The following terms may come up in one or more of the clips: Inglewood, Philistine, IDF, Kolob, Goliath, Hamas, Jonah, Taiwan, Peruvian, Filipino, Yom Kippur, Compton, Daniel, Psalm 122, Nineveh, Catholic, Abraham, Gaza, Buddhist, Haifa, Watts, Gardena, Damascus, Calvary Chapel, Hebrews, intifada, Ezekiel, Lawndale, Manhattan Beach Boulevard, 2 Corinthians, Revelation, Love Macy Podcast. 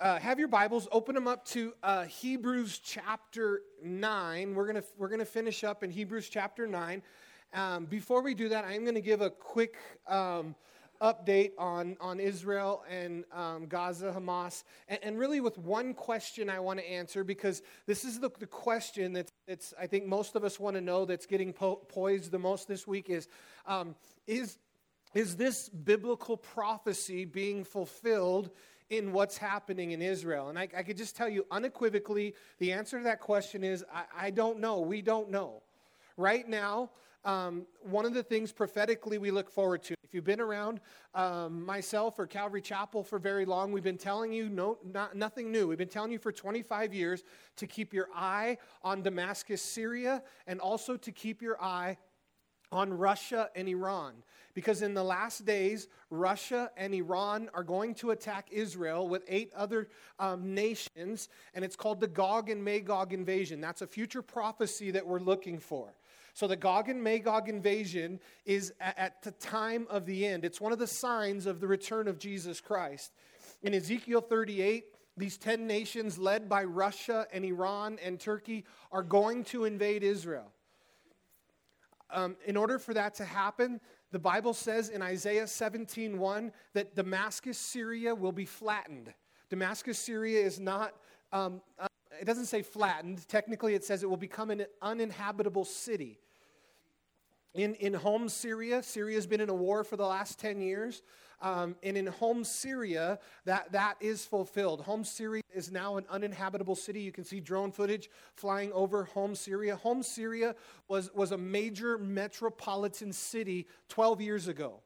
have your Bibles, open them up to Hebrews chapter 9. We're gonna finish up in Hebrews chapter 9. Before we do that, I'm going to give a quick update on Israel and Gaza, Hamas, and really with one question I want to answer, because this is the question that's I think most of us want to know, that's getting poised the most this week is this biblical prophecy being fulfilled in what's happening in Israel? And I could just tell you unequivocally, the answer to that question is, I don't know. We don't know. Right now, one of the things prophetically we look forward to, if you've been around myself or Calvary Chapel for very long, we've been telling you nothing new. We've been telling you for 25 years to keep your eye on Damascus, Syria, and also to keep your eye on Russia and Iran. Because in the last days, Russia and Iran are going to attack Israel with 8 other nations, and it's called the Gog and Magog invasion. That's a future prophecy that we're looking for. So the Gog and Magog invasion is at the time of the end. It's one of the signs of the return of Jesus Christ. In Ezekiel 38, these 10 nations led by Russia and Iran and Turkey are going to invade Israel. In order for that to happen, the Bible says in Isaiah 17:1 that Damascus, Syria will be flattened. Damascus, Syria is not, it doesn't say flattened. Technically, it says it will become an uninhabitable city. In Homs, Syria, Syria's been in a war for the last 10 years. And in Homs, Syria, that is fulfilled. Homs, Syria is now an uninhabitable city. You can see drone footage flying over Homs, Syria. Homs, Syria was a major metropolitan city 12 years ago,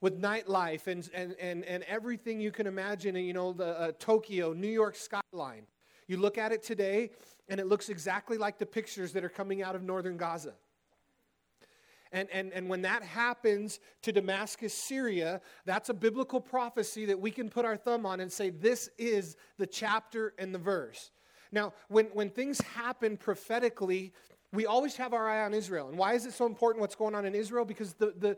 with nightlife and everything you can imagine. And you know, the Tokyo, New York skyline. You look at it today, and it looks exactly like the pictures that are coming out of northern Gaza. And when that happens to Damascus, Syria, that's a biblical prophecy that we can put our thumb on and say, this is the chapter and the verse. Now, when things happen prophetically, we always have our eye on Israel. And why is it so important what's going on in Israel? Because the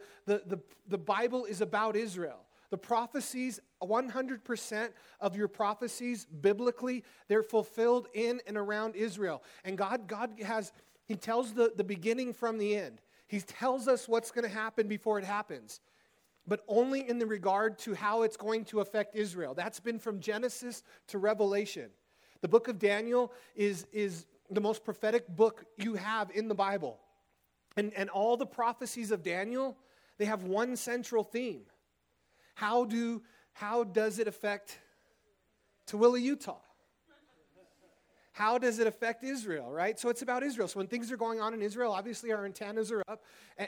Bible is about Israel. The prophecies, 100% of your prophecies, biblically, they're fulfilled in and around Israel. And God has, He tells the beginning from the end. He tells us what's going to happen before it happens, but only in the regard to how it's going to affect Israel. That's been from Genesis to Revelation. The book of Daniel is the most prophetic book you have in the Bible. And all the prophecies of Daniel, they have one central theme. How does it affect Tooele, Utah? How does it affect Israel, right? So it's about Israel. So when things are going on in Israel, obviously our antennas are up,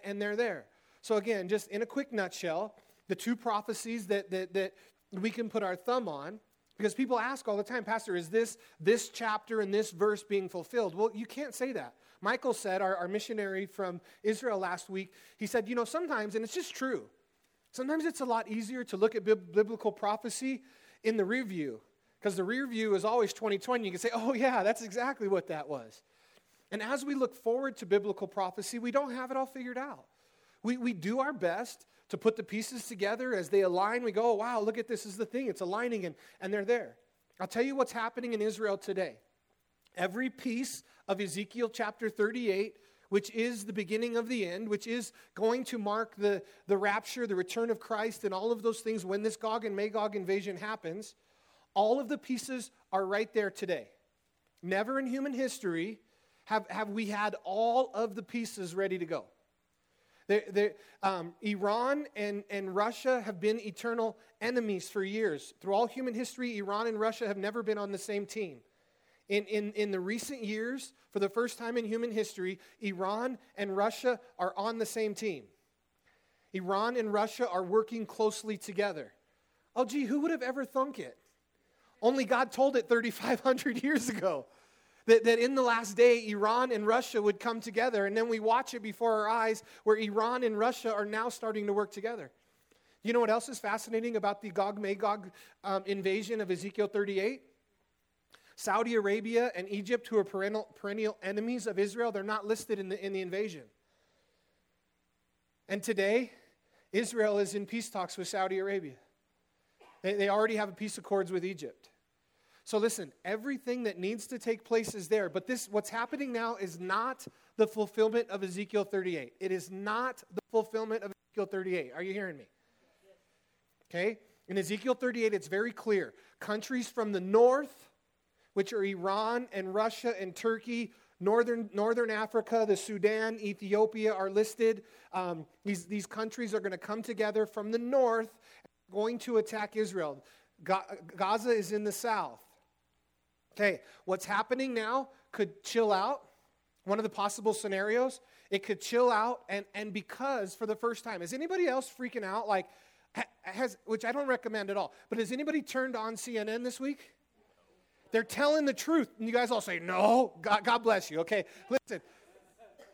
and they're there. So again, just in a quick nutshell, the two prophecies that we can put our thumb on, because people ask all the time, Pastor, is this chapter and this verse being fulfilled? Well, you can't say that. Michael said, our missionary from Israel last week, he said, you know, sometimes, and it's just true, sometimes it's a lot easier to look at biblical prophecy in the rear view. Because the rear view is always 2020. You can say, oh yeah, that's exactly what that was. And as we look forward to biblical prophecy, we don't have it all figured out. We do our best to put the pieces together. As they align, we go, oh, wow, look at this is the thing. It's aligning, and they're there. I'll tell you what's happening in Israel today. Every piece of Ezekiel chapter 38, which is the beginning of the end, which is going to mark the rapture, the return of Christ, and all of those things when this Gog and Magog invasion happens. All of the pieces are right there today. Never in human history have we had all of the pieces ready to go. Iran and Russia have been eternal enemies for years. Through all human history, Iran and Russia have never been on the same team. In the recent years, for the first time in human history, Iran and Russia are on the same team. Iran and Russia are working closely together. Oh, gee, who would have ever thunk it? Only God told it 3,500 years ago that in the last day, Iran and Russia would come together. And then we watch it before our eyes where Iran and Russia are now starting to work together. You know what else is fascinating about the Gog-Magog invasion of Ezekiel 38? Saudi Arabia and Egypt, who are perennial enemies of Israel, they're not listed in the invasion. And today, Israel is in peace talks with Saudi Arabia. They already have a peace accords with Egypt. So listen, everything that needs to take place is there. But this, what's happening now is not the fulfillment of Ezekiel 38. It is not the fulfillment of Ezekiel 38. Are you hearing me? Okay? In Ezekiel 38, it's very clear. Countries from the north, which are Iran and Russia and Turkey, Northern Africa, the Sudan, Ethiopia are listed. These countries are going to come together from the north, going to attack Israel. Gaza is in the south. Okay, what's happening now could chill out. One of the possible scenarios, it could chill out, and because for the first time, is anybody else freaking out? Like, which I don't recommend at all, but has anybody turned on CNN this week? They're telling the truth. And you guys all say, no, God bless you. Okay, listen,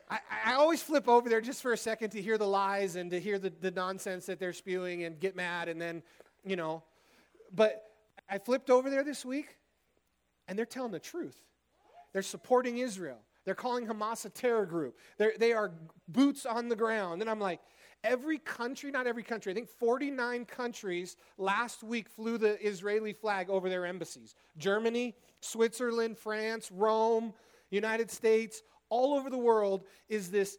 I always flip over there just for a second to hear the lies and to hear the nonsense that they're spewing and get mad and then, you know. But I flipped over there this week, and they're telling the truth. They're supporting Israel. They're calling Hamas a terror group. They are boots on the ground. And I'm like, every country, not every country, I think 49 countries last week flew the Israeli flag over their embassies. Germany, Switzerland, France, Rome, United States, all over the world is this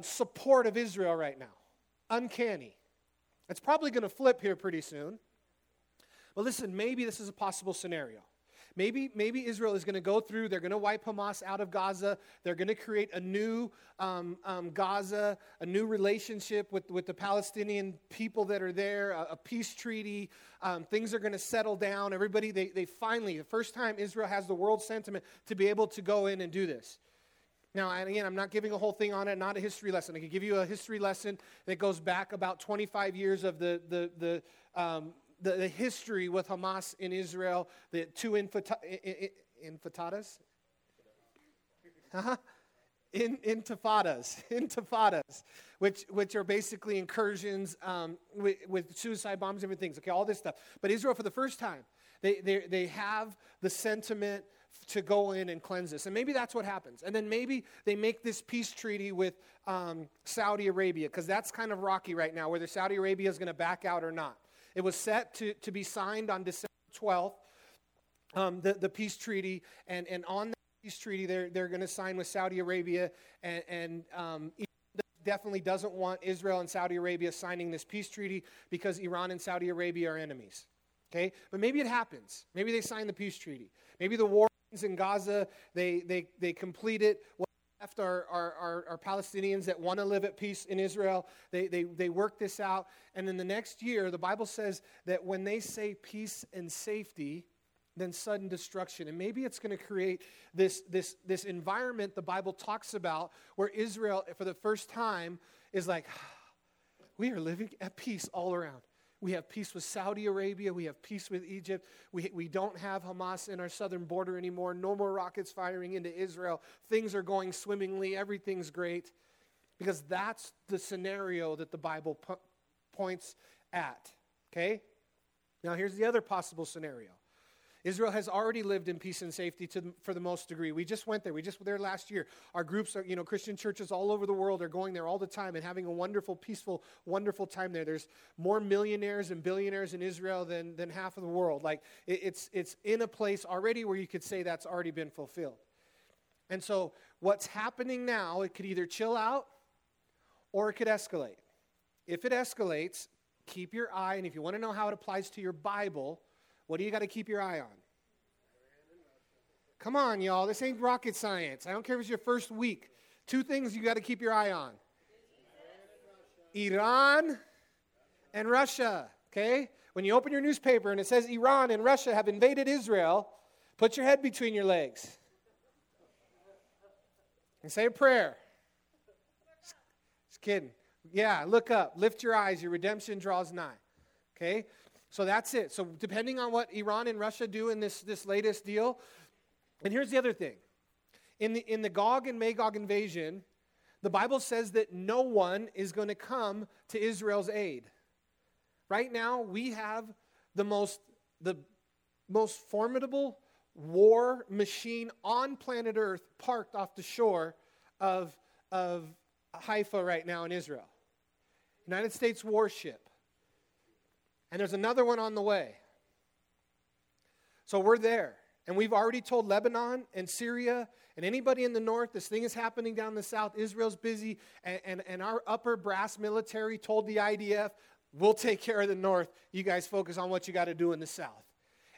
support of Israel right now. Uncanny. It's probably going to flip here pretty soon. But listen, maybe this is a possible scenario. Maybe Israel is going to go through, they're going to wipe Hamas out of Gaza, they're going to create a new Gaza, a new relationship with the Palestinian people that are there, a peace treaty, things are going to settle down, everybody, they finally, the first time Israel has the world sentiment to be able to go in and do this. Now, and again, I'm not giving a whole thing on it, not a history lesson. I could give you a history lesson that goes back about 25 years of the history with Hamas in Israel, the two intifadas, intifadas, which are basically incursions with suicide bombs, different things. Okay, all this stuff. But Israel, for the first time, they have the sentiment to go in and cleanse this, and maybe that's what happens. And then maybe they make this peace treaty with Saudi Arabia, because that's kind of rocky right now, whether Saudi Arabia is going to back out or not. It was set to be signed on December 12th, the peace treaty, and on that peace treaty, they're going to sign with Saudi Arabia, and definitely doesn't want Israel and Saudi Arabia signing this peace treaty because Iran and Saudi Arabia are enemies, okay? But maybe it happens. Maybe they sign the peace treaty. Maybe the war ends in Gaza, they complete it. What's left are Palestinians that want to live at peace in Israel. They work this out. And then the next year, the Bible says that when they say peace and safety, then sudden destruction. And maybe it's going to create this environment the Bible talks about where Israel, for the first time, is like, we are living at peace all around. We have peace with Saudi Arabia. We have peace with Egypt. We don't have Hamas in our southern border anymore. No more rockets firing into Israel. Things are going swimmingly. Everything's great. Because that's the scenario that the Bible points at. Okay? Now here's the other possible scenario. Israel has already lived in peace and safety for the most degree. We just went there. We just were there last year. Our groups are, Christian churches all over the world are going there all the time and having a wonderful, peaceful, wonderful time there. There's more millionaires and billionaires in Israel than half of the world. Like it's in a place already where you could say that's already been fulfilled. And so what's happening now, it could either chill out or it could escalate. If it escalates, keep your eye, and if you want to know how it applies to your Bible, what do you got to keep your eye on? Come on, y'all. This ain't rocket science. I don't care if it's your first week. Two things you got to keep your eye on. Iran and Russia, okay? When you open your newspaper and it says Iran and Russia have invaded Israel, put your head between your legs and say a prayer. Just kidding. Yeah, look up. Lift your eyes. Your redemption draws nigh, okay? So that's it. So depending on what Iran and Russia do in this latest deal, and here's the other thing. In the Gog and Magog invasion, the Bible says that no one is going to come to Israel's aid. Right now, we have the most formidable war machine on planet Earth parked off the shore of Haifa right now in Israel. United States warship. And there's another one on the way. So we're there. And we've already told Lebanon and Syria and anybody in the north, this thing is happening down the south. Israel's busy. And our upper brass military told the IDF, we'll take care of the north. You guys focus on what you got to do in the south.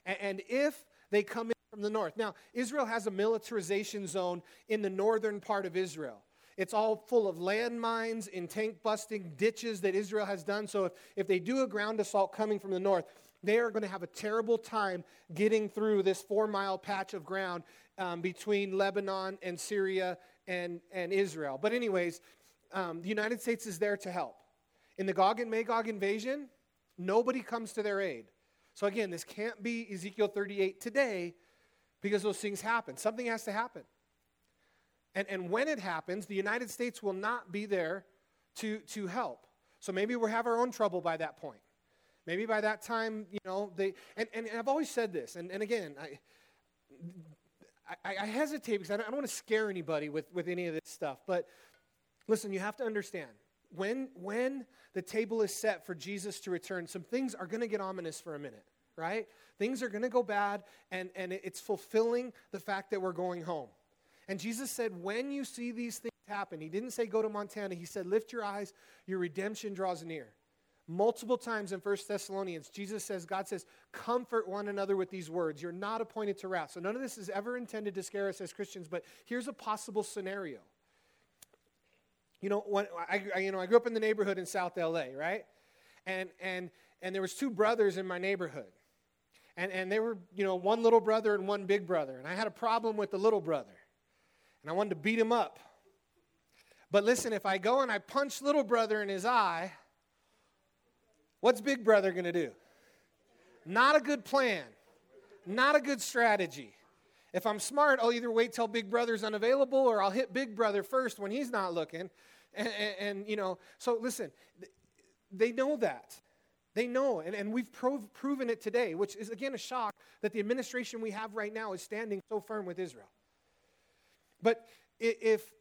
And if they come in from the north. Now, Israel has a militarization zone in the northern part of Israel. It's all full of landmines and tank-busting ditches that Israel has done. So if they do a ground assault coming from the north, they are going to have a terrible time getting through this 4-mile patch of ground between Lebanon and Syria and Israel. But anyways, the United States is there to help. In the Gog and Magog invasion, nobody comes to their aid. So again, this can't be Ezekiel 38 today because those things happen. Something has to happen. And when it happens, the United States will not be there to help. So maybe we'll have our own trouble by that point. Maybe by that time, you know, they... And I've always said this, and again, I hesitate because I don't want to scare anybody with any of this stuff. But listen, you have to understand, when the table is set for Jesus to return, some things are going to get ominous for a minute, right? Things are going to go bad, and it's fulfilling the fact that we're going home. And Jesus said, when you see these things happen, he didn't say go to Montana. He said, lift your eyes, your redemption draws near. Multiple times in 1 Thessalonians, Jesus says, God says, comfort one another with these words. You're not appointed to wrath. So none of this is ever intended to scare us as Christians, but here's a possible scenario. You know, when I grew up in the neighborhood in South L.A., right? And there was two brothers in my neighborhood. And they were, you know, one little brother and one big brother. And I had a problem with the little brother. And I wanted to beat him up. But listen, if I go and I punch little brother in his eye, what's big brother going to do? Not a good plan. Not a good strategy. If I'm smart, I'll either wait till big brother's unavailable or I'll hit big brother first when he's not looking. And you know, so listen, they know that. They know, and we've proven it today, which is, again, a shock that the administration we have right now is standing so firm with Israel. But if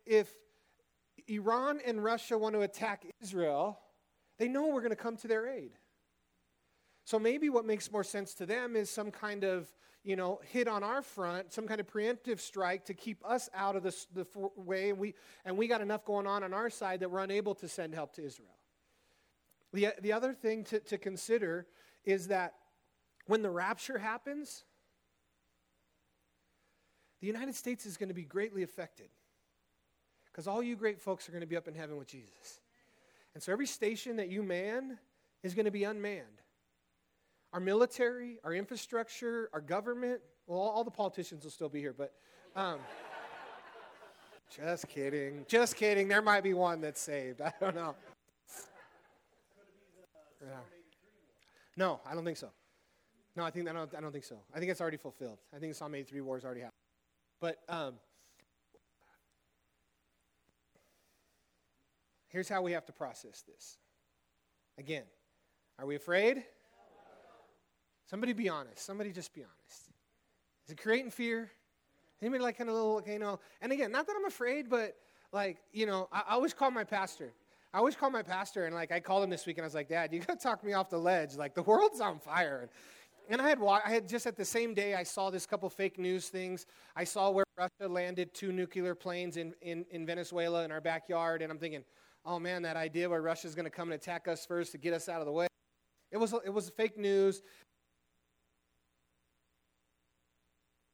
Iran and Russia want to attack Israel, they know we're going to come to their aid. So maybe what makes more sense to them is some kind of, you know, hit on our front, some kind of preemptive strike to keep us out of the way. And we got enough going on our side that we're unable to send help to Israel. The other thing to consider is that when the rapture happens, the United States is going to be greatly affected because all you great folks are going to be up in heaven with Jesus. And so every station that you man is going to be unmanned. Our military, our infrastructure, our government, well, all the politicians will still be here, but just kidding. Just kidding. There might be one that's saved. I don't know. No, I don't think so. No, I don't think so. I think it's already fulfilled. I think the Psalm 83 war has already happened. But here's how we have to process this. Again, are we afraid? No. Somebody be honest. Somebody just be honest. Is it creating fear? Anybody like kind of a little, you know? And again, not that I'm afraid, but like, you know, I always call my pastor. I always call my pastor, and like I called him this week, and I was like, Dad, you got to talk me off the ledge. Like the world's on fire. And I had just at the same day, I saw this couple fake news things. I saw where Russia landed 2 nuclear planes in Venezuela in our backyard. And I'm thinking, oh, man, that idea where Russia's going to come and attack us first to get us out of the way. It was fake news.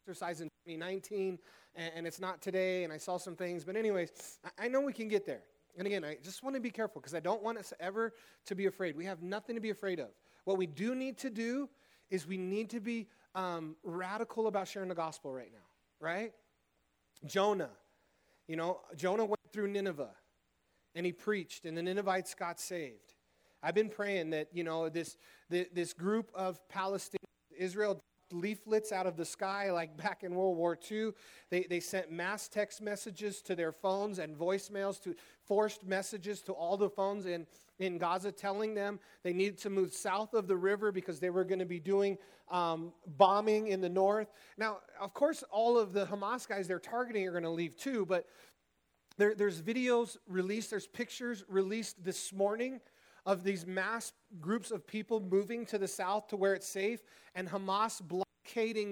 Exercise in 2019, and it's not today. And I saw some things. But anyways, I know we can get there. And again, I just want to be careful because I don't want us ever to be afraid. We have nothing to be afraid of. What we do need to do is we need to be radical about sharing the gospel right now, right? Jonah, you know, Jonah went through Nineveh, and he preached, and the Ninevites got saved. I've been praying that, you know, this group of Palestinians, Israel leaflets out of the sky like back in World War II. They sent mass text messages to their phones and voicemails, to forced messages to all the phones in Gaza telling them they needed to move south of the river because they were going to be doing bombing in the north. Now, of course, all of the Hamas guys they're targeting are going to leave too, but there's videos released, there's pictures released this morning of these mass groups of people moving to the south to where it's safe, and Hamas blocks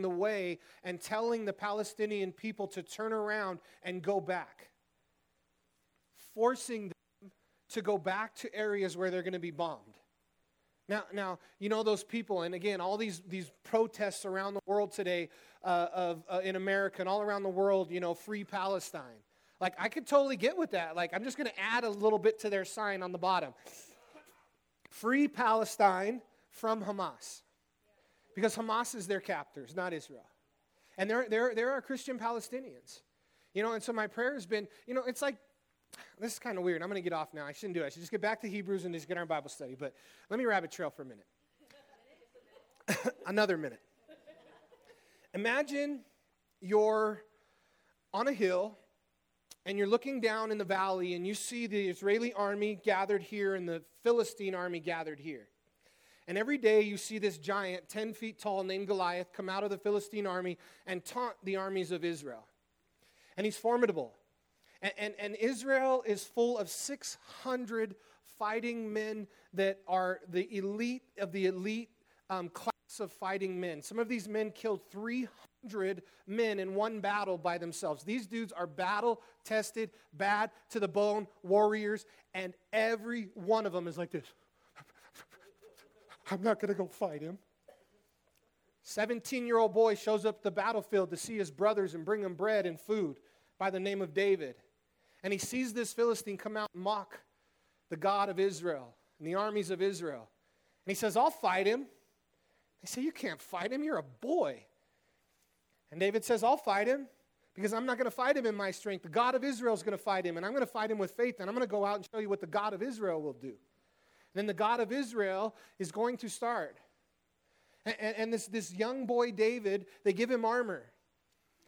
the way and telling the Palestinian people to turn around and go back, forcing them to go back to areas where they're going to be bombed. Now, you know those people, and again, all these protests around the world today in America and all around the world, you know, free Palestine. Like, I could totally get with that. Like, I'm just going to add a little bit to their sign on the bottom. Free Palestine from Hamas. Because Hamas is their captors, not Israel. And there are Christian Palestinians. You know, and so my prayer has been, you know, it's like, this is kind of weird. I'm going to get off now. I shouldn't do it. I should just get back to Hebrews and just get our Bible study. But let me rabbit trail for a minute. Another minute. Imagine you're on a hill and you're looking down in the valley and you see the Israeli army gathered here and the Philistine army gathered here. And every day you see this giant 10 feet tall named Goliath come out of the Philistine army and taunt the armies of Israel. And he's formidable. And Israel is full of 600 fighting men that are the elite of the elite class of fighting men. Some of these men killed 300 men in one battle by themselves. These dudes are battle-tested, bad-to-the-bone warriors, and every one of them is like this. I'm not going to go fight him. 17-year-old boy shows up to the battlefield to see his brothers and bring them bread and food by the name of David. And he sees this Philistine come out and mock the God of Israel and the armies of Israel. And he says, I'll fight him. They say, you can't fight him. You're a boy. And David says, I'll fight him because I'm not going to fight him in my strength. The God of Israel is going to fight him, and I'm going to fight him with faith, and I'm going to go out and show you what the God of Israel will do. And then the God of Israel is going to start. And this young boy, David, they give him armor.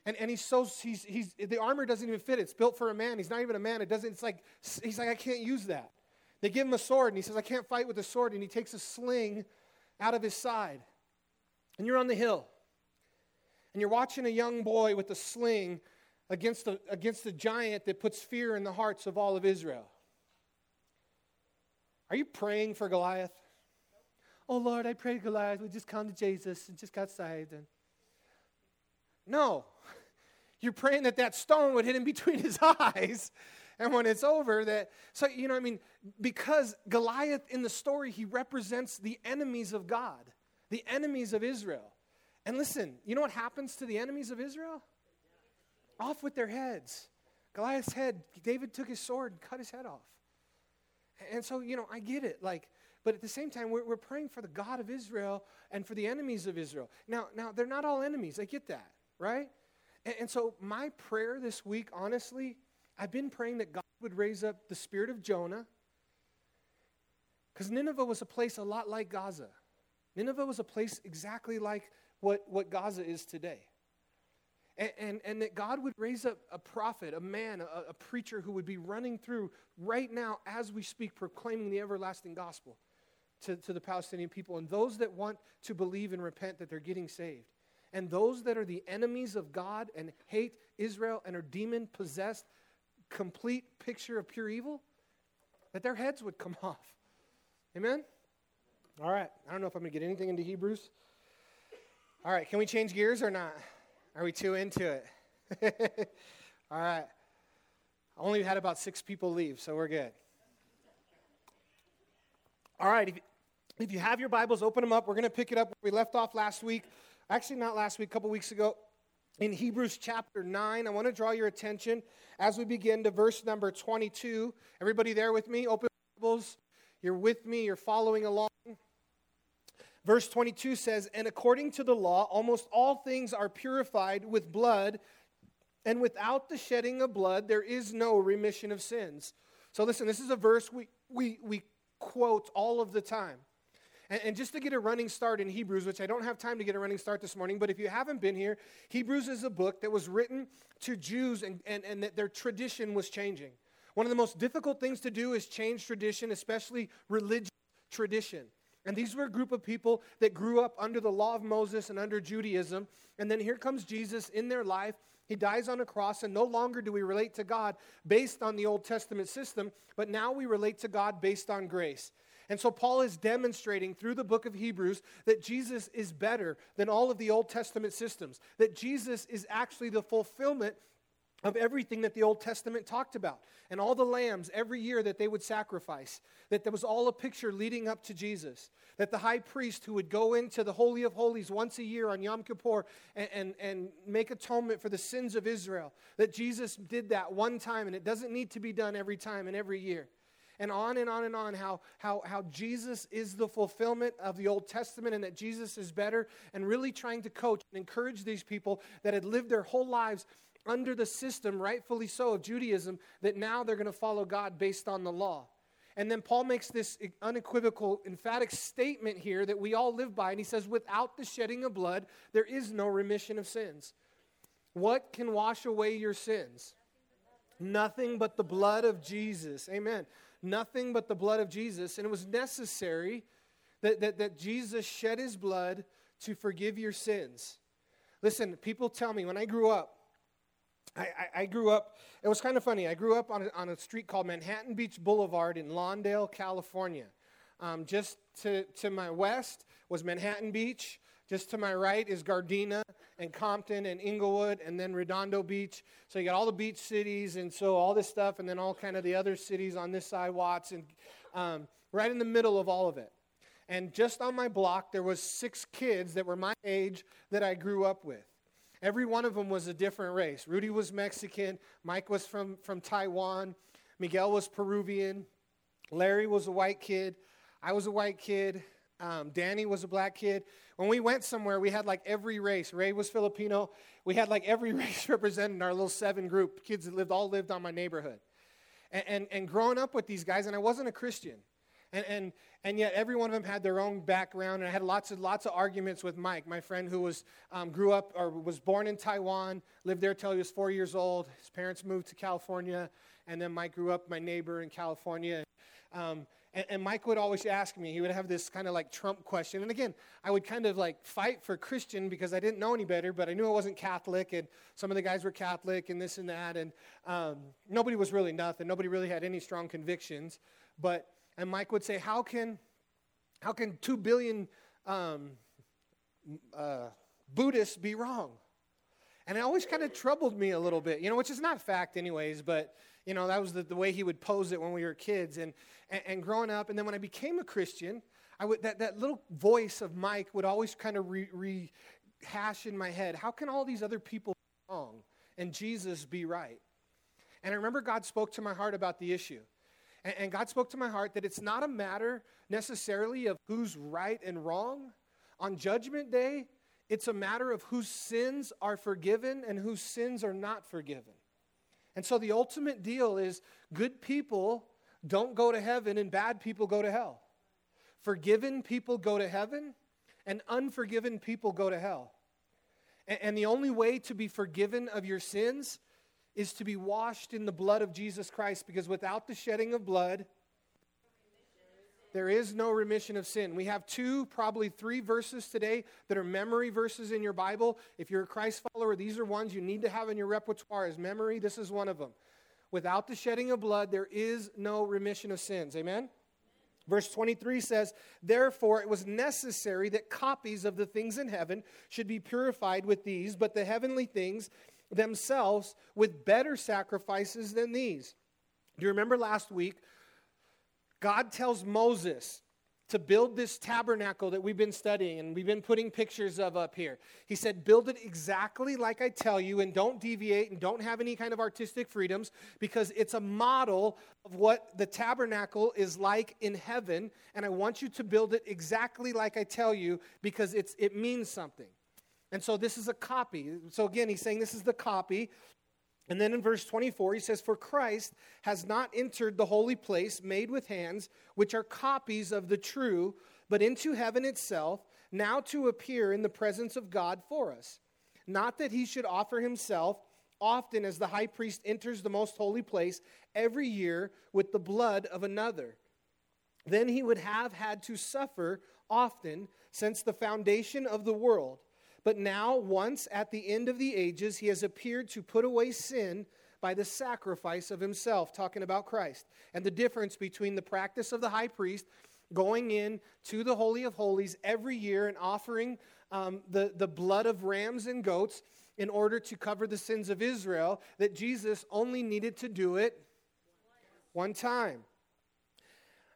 And he's the armor doesn't even fit. It's built for a man. He's not even a man. He's like, I can't use that. They give him a sword, and he says, I can't fight with a sword. And he takes a sling out of his side. And you're on the hill, and you're watching a young boy with a sling against a giant that puts fear in the hearts of all of Israel. Are you praying for Goliath? Oh, Lord, I pray Goliath would just come to Jesus and just got saved. And no. You're praying that stone would hit him between his eyes. And when it's over, because Goliath in the story, he represents the enemies of God. The enemies of Israel. And listen, you know what happens to the enemies of Israel? Off with their heads. Goliath's head, David took his sword and cut his head off. And so, you know, I get it. Like, but at the same time, we're praying for the God of Israel and for the enemies of Israel. Now they're not all enemies. I get that, right? And so my prayer this week, honestly, I've been praying that God would raise up the spirit of Jonah. Because Nineveh was a place a lot like Gaza. Nineveh was a place exactly like what Gaza is today. And that God would raise up a prophet, a man, a preacher who would be running through right now as we speak, proclaiming the everlasting gospel to the Palestinian people and those that want to believe and repent that they're getting saved. And those that are the enemies of God and hate Israel and are demon-possessed, complete picture of pure evil, that their heads would come off. Amen? All right, I don't know if I'm going to get anything into Hebrews. All right, can we change gears or not? Are we too into it? All right. I only had about 6 people leave, so we're good. All right, if you have your Bibles, open them up. We're going to pick it up where we left off last week. Actually, not last week, a couple weeks ago. In Hebrews chapter 9, I want to draw your attention as we begin to verse number 22. Everybody there with me? Open your Bibles. You're with me. You're following along. Verse 22 says, and according to the law, almost all things are purified with blood, and without the shedding of blood, there is no remission of sins. So listen, this is a verse we quote all of the time. And just to get a running start in Hebrews, which I don't have time to get a running start this morning, but if you haven't been here, Hebrews is a book that was written to Jews and that their tradition was changing. One of the most difficult things to do is change tradition, especially religious tradition. And these were a group of people that grew up under the law of Moses and under Judaism. And then here comes Jesus in their life. He dies on a cross, and no longer do we relate to God based on the Old Testament system, but now we relate to God based on grace. And so Paul is demonstrating through the book of Hebrews that Jesus is better than all of the Old Testament systems, that Jesus is actually the fulfillment of everything that the Old Testament talked about. And all the lambs every year that they would sacrifice, that was all a picture leading up to Jesus. That the high priest who would go into the Holy of Holies once a year on Yom Kippur and make atonement for the sins of Israel. That Jesus did that one time, and it doesn't need to be done every time and every year. And on and on and on, how Jesus is the fulfillment of the Old Testament and that Jesus is better. And really trying to coach and encourage these people that had lived their whole lives under the system, rightfully so, of Judaism, that now they're going to follow God based on the law. And then Paul makes this unequivocal, emphatic statement here that we all live by, and he says, without the shedding of blood, there is no remission of sins. What can wash away your sins? Nothing but the blood of Jesus. Amen. Nothing but the blood of Jesus. And it was necessary that Jesus shed his blood to forgive your sins. Listen, people tell me, when I grew up, it was kind of funny. I grew up on a street called Manhattan Beach Boulevard in Lawndale, California. Just to my west was Manhattan Beach. Just to my right is Gardena and Compton and Inglewood and then Redondo Beach. So you got all the beach cities and so all this stuff and then all kind of the other cities on this side, Watts, and right in the middle of all of it. And just on my block, there was 6 kids that were my age that I grew up with. Every one of them was a different race. Rudy was Mexican. Mike was from Taiwan. Miguel was Peruvian. Larry was a white kid. I was a white kid. Danny was a black kid. When we went somewhere, we had like every race. Ray was Filipino. We had like every race represented in our little 7 group. Kids that lived on my neighborhood. And growing up with these guys, and I wasn't a Christian. And yet every one of them had their own background, and I had lots of arguments with Mike, my friend who was was born in Taiwan, lived there till he was 4 years old. His parents moved to California, and then Mike grew up, my neighbor in California. And Mike would always ask me, he would have this kind of like Trump question. And again, I would kind of like fight for Christian because I didn't know any better, but I knew I wasn't Catholic, and some of the guys were Catholic and this and that, and nobody was really nothing. Nobody really had any strong convictions, but... And Mike would say, how can 2 billion Buddhists be wrong? And it always kind of troubled me a little bit, which is not fact anyways, but, that was the way he would pose it when we were kids and growing up. And then when I became a Christian, I would that little voice of Mike would always kind of rehash in my head, how can all these other people be wrong and Jesus be right? And I remember God spoke to my heart about the issue. And God spoke to my heart that it's not a matter necessarily of who's right and wrong. On Judgment Day, it's a matter of whose sins are forgiven and whose sins are not forgiven. And so the ultimate deal is good people don't go to heaven and bad people go to hell. Forgiven people go to heaven and unforgiven people go to hell. And the only way to be forgiven of your sins is to be washed in the blood of Jesus Christ, because without the shedding of blood, there is no remission of sin. We have 2, probably 3 verses today that are memory verses in your Bible. If you're a Christ follower, these are ones you need to have in your repertoire as memory. This is one of them. Without the shedding of blood, there is no remission of sins. Amen? Verse 23 says, therefore it was necessary that copies of the things in heaven should be purified with these, but the heavenly things themselves with better sacrifices than these. Do you remember last week? God tells Moses to build this tabernacle that we've been studying and we've been putting pictures of up here. He said, build it exactly like I tell you and don't deviate and don't have any kind of artistic freedoms, because it's a model of what the tabernacle is like in heaven, and I want you to build it exactly like I tell you because it means something. And so this is a copy. So again, he's saying this is the copy. And then in verse 24, he says, for Christ has not entered the holy place made with hands, which are copies of the true, but into heaven itself, now to appear in the presence of God for us. Not that he should offer himself often, as the high priest enters the most holy place every year with the blood of another. Then he would have had to suffer often since the foundation of the world. But now, once at the end of the ages, he has appeared to put away sin by the sacrifice of himself, talking about Christ. And the difference between the practice of the high priest going in to the Holy of Holies every year and offering the blood of rams and goats in order to cover the sins of Israel, that Jesus only needed to do it one time.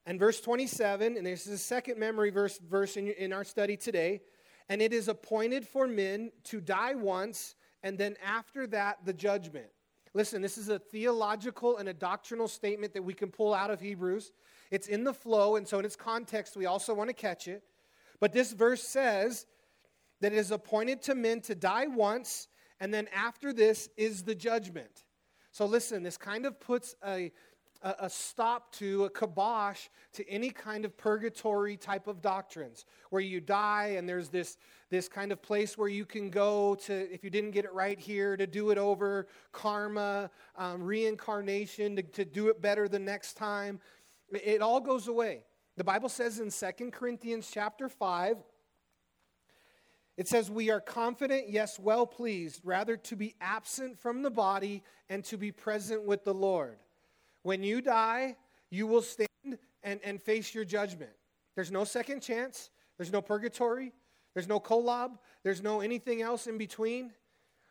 And verse 27, and this is the second memory verse in our study today, and it is appointed for men to die once, and then after that, the judgment. Listen, this is a theological and a doctrinal statement that we can pull out of Hebrews. It's in the flow, and so in its context, we also want to catch it. But this verse says that it is appointed to men to die once, and then after this is the judgment. So listen, this kind of puts a stop to, a kibosh to any kind of purgatory type of doctrines where you die and there's this kind of place where you can go to, if you didn't get it right here, to do it over, karma, reincarnation, to do it better the next time. It all goes away. The Bible says in 2 Corinthians chapter 5, it says, we are confident, yes, well pleased, rather to be absent from the body and to be present with the Lord. When you die, you will stand and face your judgment. There's no second chance. There's no purgatory. There's no Kolob. There's no anything else in between.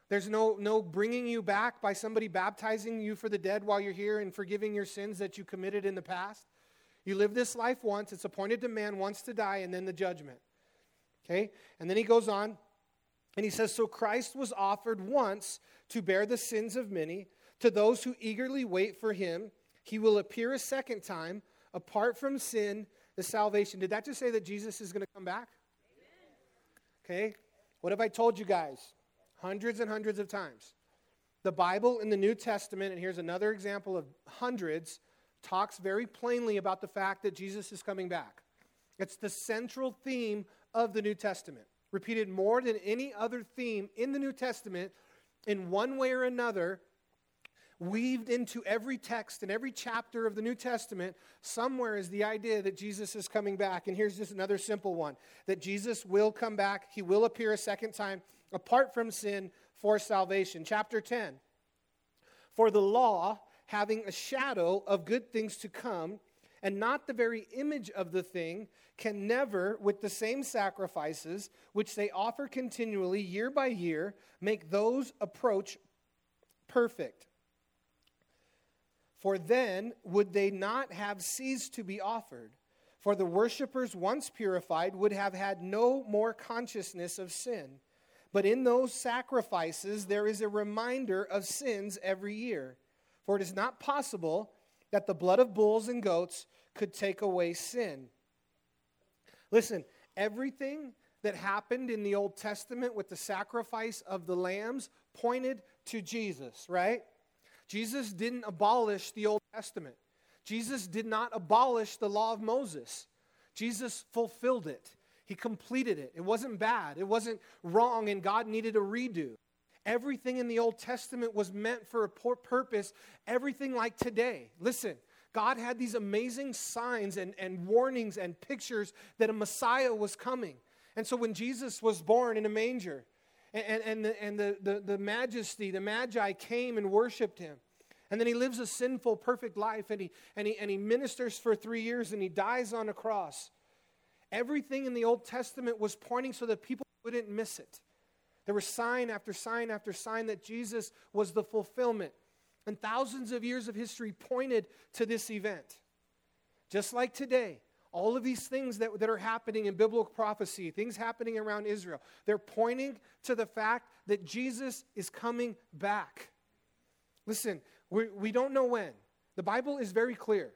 There's no bringing you back by somebody baptizing you for the dead while you're here and forgiving your sins that you committed in the past. You live this life once. It's appointed to man once to die, and then the judgment. Okay? And then he goes on, and he says, so Christ was offered once to bear the sins of many. To those who eagerly wait for him, he will appear a second time, apart from sin, the salvation. Did that just say that Jesus is going to come back? Amen. Okay. What have I told you guys? Hundreds and hundreds of times. The Bible in the New Testament, and here's another example of hundreds, talks very plainly about the fact that Jesus is coming back. It's the central theme of the New Testament, repeated more than any other theme in the New Testament in one way or another. Weaved into every text and every chapter of the New Testament, somewhere is the idea that Jesus is coming back. And here's just another simple one, that Jesus will come back. He will appear a second time, apart from sin, for salvation. Chapter 10, for the law, having a shadow of good things to come, and not the very image of the thing, can never, with the same sacrifices, which they offer continually year by year, make those approach perfect. For then would they not have ceased to be offered? For the worshipers once purified would have had no more consciousness of sin. But in those sacrifices there is a reminder of sins every year. For it is not possible that the blood of bulls and goats could take away sin. Listen, everything that happened in the Old Testament with the sacrifice of the lambs pointed to Jesus, right? Jesus didn't abolish the Old Testament. Jesus did not abolish the law of Moses. Jesus fulfilled it. He completed it. It wasn't bad. It wasn't wrong, and God needed a redo. Everything in the Old Testament was meant for a purpose, everything like today. Listen, God had these amazing signs and warnings and pictures that a Messiah was coming. And so when Jesus was born in a manger, And the majesty, the magi came and worshipped him. And then he lives a sinful, perfect life, and he ministers for 3 years, and he dies on a cross. Everything in the Old Testament was pointing so that people wouldn't miss it. There was sign after sign after sign that Jesus was the fulfillment. And thousands of years of history pointed to this event. Just like today. All of these things that are happening in biblical prophecy, things happening around Israel, they're pointing to the fact that Jesus is coming back. Listen, we don't know when. The Bible is very clear.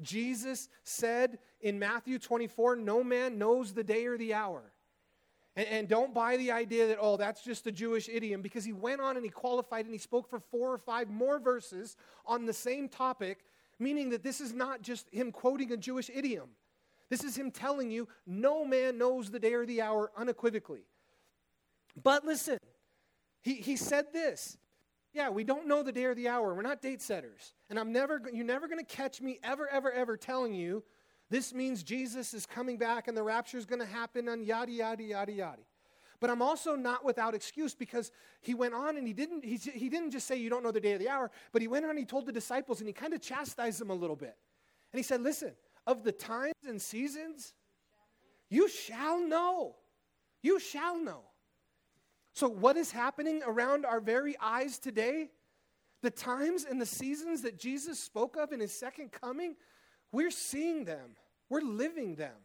Jesus said in Matthew 24, no man knows the day or the hour. And don't buy the idea that, oh, that's just a Jewish idiom, because he went on and he qualified and he spoke for 4 or 5 more verses on the same topic, meaning that this is not just him quoting a Jewish idiom. This is him telling you, no man knows the day or the hour unequivocally. But listen, he said this. Yeah, we don't know the day or the hour. We're not date setters. And you're never going to catch me ever telling you, this means Jesus is coming back and the rapture is going to happen and yada, yada. But I'm also not without excuse, because he went on and he didn't just say you don't know the day or the hour, but he went on and he told the disciples and he kind of chastised them a little bit. And he said, listen, of the times and seasons? You shall know. You shall know. So what is happening around our very eyes today? The times and the seasons that Jesus spoke of in his second coming, we're seeing them. We're living them.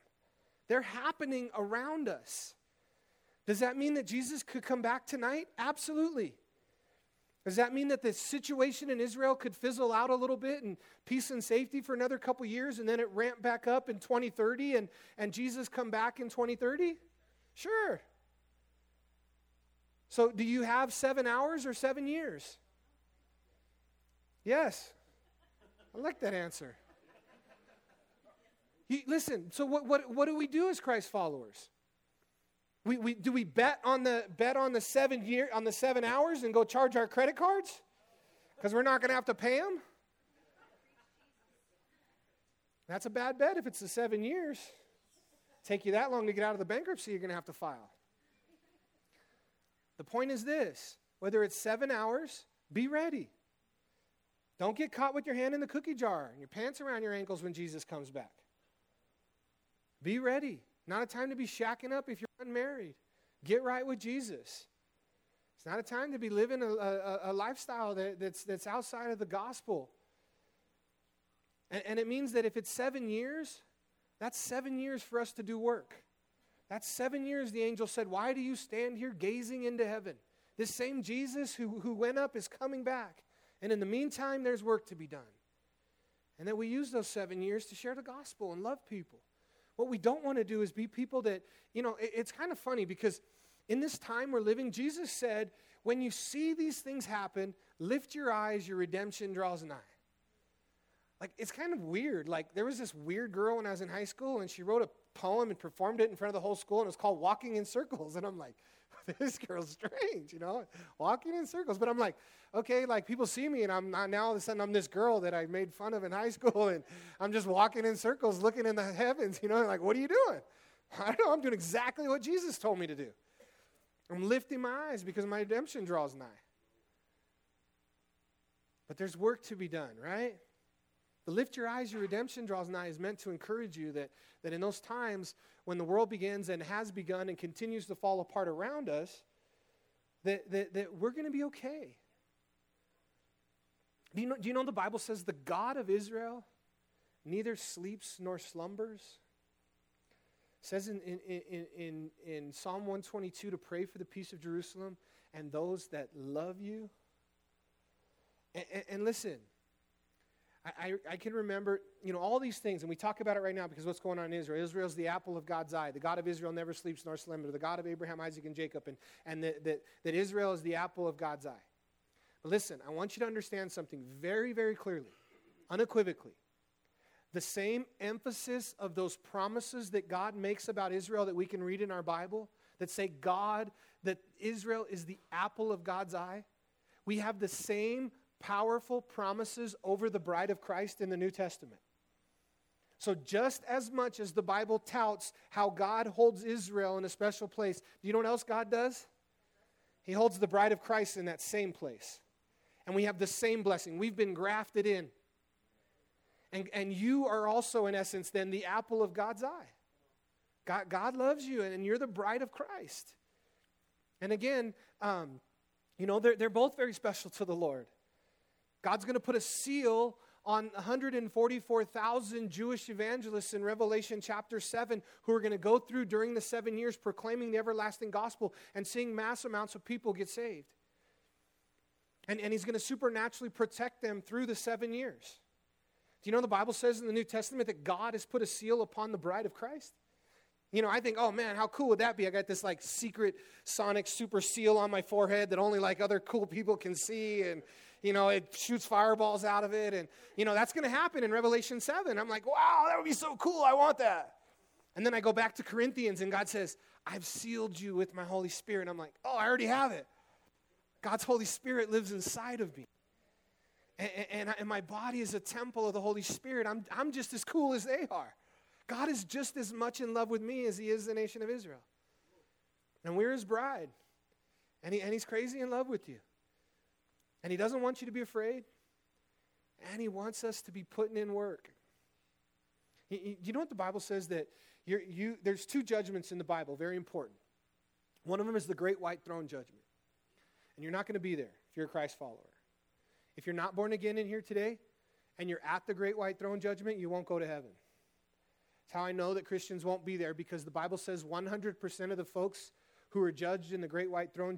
They're happening around us. Does that mean that Jesus could come back tonight? Absolutely. Does that mean that the situation in Israel could fizzle out a little bit and peace and safety for another couple years and then it ramped back up in 2030 and Jesus come back in 2030? Sure. So do you have 7 hours or 7 years? Yes. I like that answer. Listen, so what do we do as Christ followers? We bet on the 7 hours and go charge our credit cards because we're not going to have to pay them? That's a bad bet if it's the 7 years. Take you that long to get out of the bankruptcy you're going to have to file. The point is this: whether it's 7 hours, be ready. Don't get caught with your hand in the cookie jar and your pants around your ankles when Jesus comes back. Be ready. Not a time to be shacking up if you're unmarried. Get right with Jesus. It's not a time to be living a lifestyle that's outside of the gospel. And it means that if it's 7 years, that's 7 years for us to do work. That's 7 years the angel said, "Why do you stand here gazing into heaven? This same Jesus who went up is coming back. And in the meantime, there's work to be done." And that we use those 7 years to share the gospel and love people. What we don't want to do is be people that, you know, it's kind of funny because in this time we're living, Jesus said, when you see these things happen, lift your eyes, your redemption draws nigh. Like, it's kind of weird. Like, there was this weird girl when I was in high school, and she wrote a poem and performed it in front of the whole school, and it was called Walking in Circles. And I'm like, this girl's strange, you know, walking in circles. But I'm like, okay, like people see me and I'm not, now all of a sudden I'm this girl that I made fun of in high school and I'm just walking in circles looking in the heavens, you know, like, what are you doing? I don't know, I'm doing exactly what Jesus told me to do. I'm lifting my eyes because my redemption draws nigh. But there's work to be done, right? The lift your eyes, your redemption draws nigh is meant to encourage you that in those times when the world begins and has begun and continues to fall apart around us, that we're going to be okay. Do you know the Bible says the God of Israel neither sleeps nor slumbers? It says in Psalm 122 to pray for the peace of Jerusalem and those that love you. And listen, I can remember, you know, all these things, and we talk about it right now because what's going on in Israel. Israel's the apple of God's eye. The God of Israel never sleeps nor slumbers. The God of Abraham, Isaac, and Jacob, and that Israel is the apple of God's eye. But listen, I want you to understand something very, very clearly, unequivocally. The same emphasis of those promises that God makes about Israel that we can read in our Bible that say God, that Israel is the apple of God's eye, we have the same powerful promises over the bride of Christ in the New Testament. So just as much as the Bible touts how God holds Israel in a special place, do you know what else God does? He holds the bride of Christ in that same place. And we have the same blessing. We've been grafted in. And you are also, in essence, then the apple of God's eye. God loves you, and you're the bride of Christ. And again, you know, they're both very special to the Lord. God's going to put a seal on 144,000 Jewish evangelists in Revelation chapter 7 who are going to go through during the 7 years proclaiming the everlasting gospel and seeing mass amounts of people get saved. And he's going to supernaturally protect them through the 7 years. Do you know the Bible says in the New Testament that God has put a seal upon the bride of Christ? You know, I think, oh man, how cool would that be? I got this like secret sonic super seal on my forehead that only like other cool people can see, and you know, it shoots fireballs out of it. And, you know, that's going to happen in Revelation 7. I'm like, wow, that would be so cool. I want that. And then I go back to Corinthians and God says, I've sealed you with my Holy Spirit. I'm like, oh, I already have it. God's Holy Spirit lives inside of me. And my body is a temple of the Holy Spirit. I'm just as cool as they are. God is just as much in love with me as he is the nation of Israel. And we're his bride. And he's crazy in love with you. And he doesn't want you to be afraid. And he wants us to be putting in work. You know what the Bible says? That there's two judgments in the Bible, very important. One of them is the great white throne judgment. And you're not going to be there if you're a Christ follower. If you're not born again in here today and you're at the great white throne judgment, you won't go to heaven. That's how I know that Christians won't be there, because the Bible says 100% of the folks who are judged in the great white throne